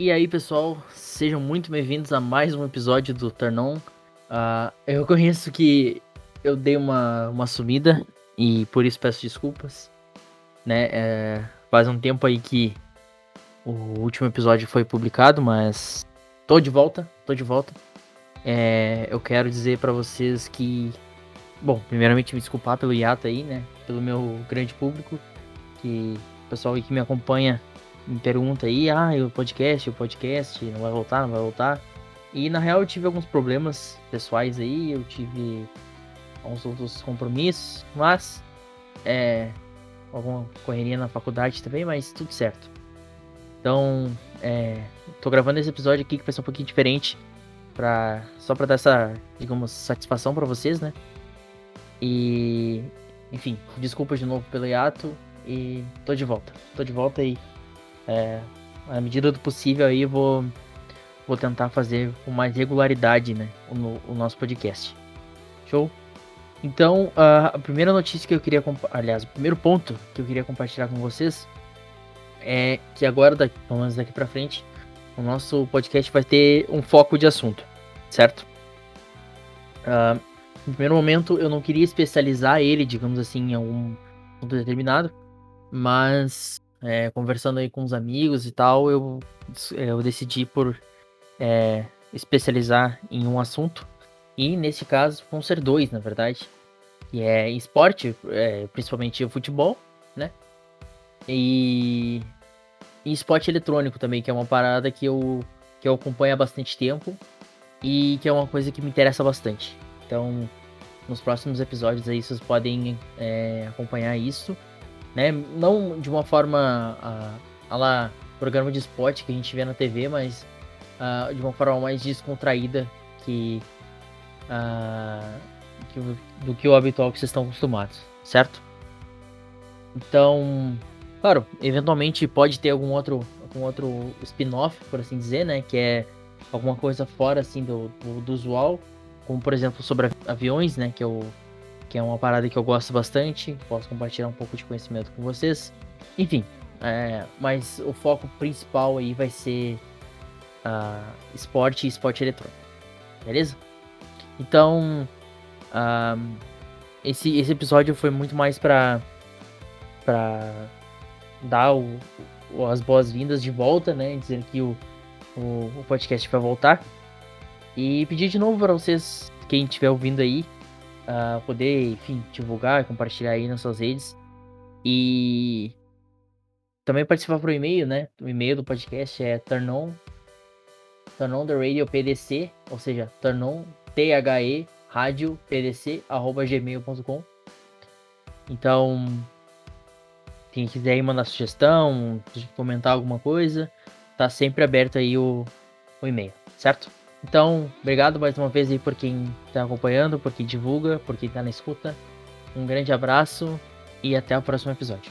E aí, pessoal, sejam muito bem-vindos a mais um episódio do Turn On. Eu reconheço que eu dei uma sumida e por isso peço desculpas, né? Faz um tempo aí que o último episódio foi publicado, mas tô de volta. Eu quero dizer pra vocês que, bom, primeiramente me desculpar pelo hiato aí, né? Pelo meu grande público, que o pessoal que me acompanha me pergunta aí, o podcast não vai voltar. E na real eu tive alguns problemas pessoais aí, eu tive alguns outros compromissos, mas alguma correria na faculdade também, mas tudo certo. Então, tô gravando esse episódio aqui que vai ser um pouquinho diferente, só pra dar essa, digamos, satisfação pra vocês, né? E, enfim, desculpa de novo pelo hiato e tô de volta aí. À medida do possível aí eu vou tentar fazer com mais regularidade, né, o nosso podcast. Show? Então, a primeira notícia que eu queria... Aliás, o primeiro ponto que eu queria compartilhar com vocês é que agora, pelo menos daqui pra frente, o nosso podcast vai ter um foco de assunto, certo? No primeiro momento eu não queria especializar ele, digamos assim, em algum ponto determinado, mas... conversando aí com os amigos e tal, eu decidi por especializar em um assunto, e nesse caso vão ser dois, na verdade, que é em esporte, principalmente o futebol, né, e esporte eletrônico também, que é uma parada que eu acompanho há bastante tempo e que é uma coisa que me interessa bastante. Então, nos próximos episódios aí vocês podem acompanhar isso, né? Não de uma forma a lá programa de esporte que a gente vê na TV, mas de uma forma mais descontraída do que o habitual que vocês estão acostumados, certo? Então, claro, eventualmente pode ter algum outro spin-off, por assim dizer, né? Que é alguma coisa fora assim do usual, como por exemplo sobre aviões, né? Que é uma parada que eu gosto bastante, posso compartilhar um pouco de conhecimento com vocês. Enfim, mas o foco principal aí vai ser esporte e esporte eletrônico, beleza? Então, esse episódio foi muito mais pra dar as boas-vindas de volta, né? Dizendo que o podcast vai voltar. E pedir de novo para vocês, quem estiver ouvindo aí, poder, enfim, divulgar, compartilhar aí nas suas redes e também participar por e-mail, né? O e-mail do podcast é turn on the radio pdc, ou seja, turnontheradiopdc@gmail.com. Então, quem quiser aí mandar sugestão, comentar alguma coisa, tá sempre aberto aí o e-mail, certo? Então, obrigado mais uma vez aí por quem tá acompanhando, por quem divulga, por quem tá na escuta. Um grande abraço e até o próximo episódio.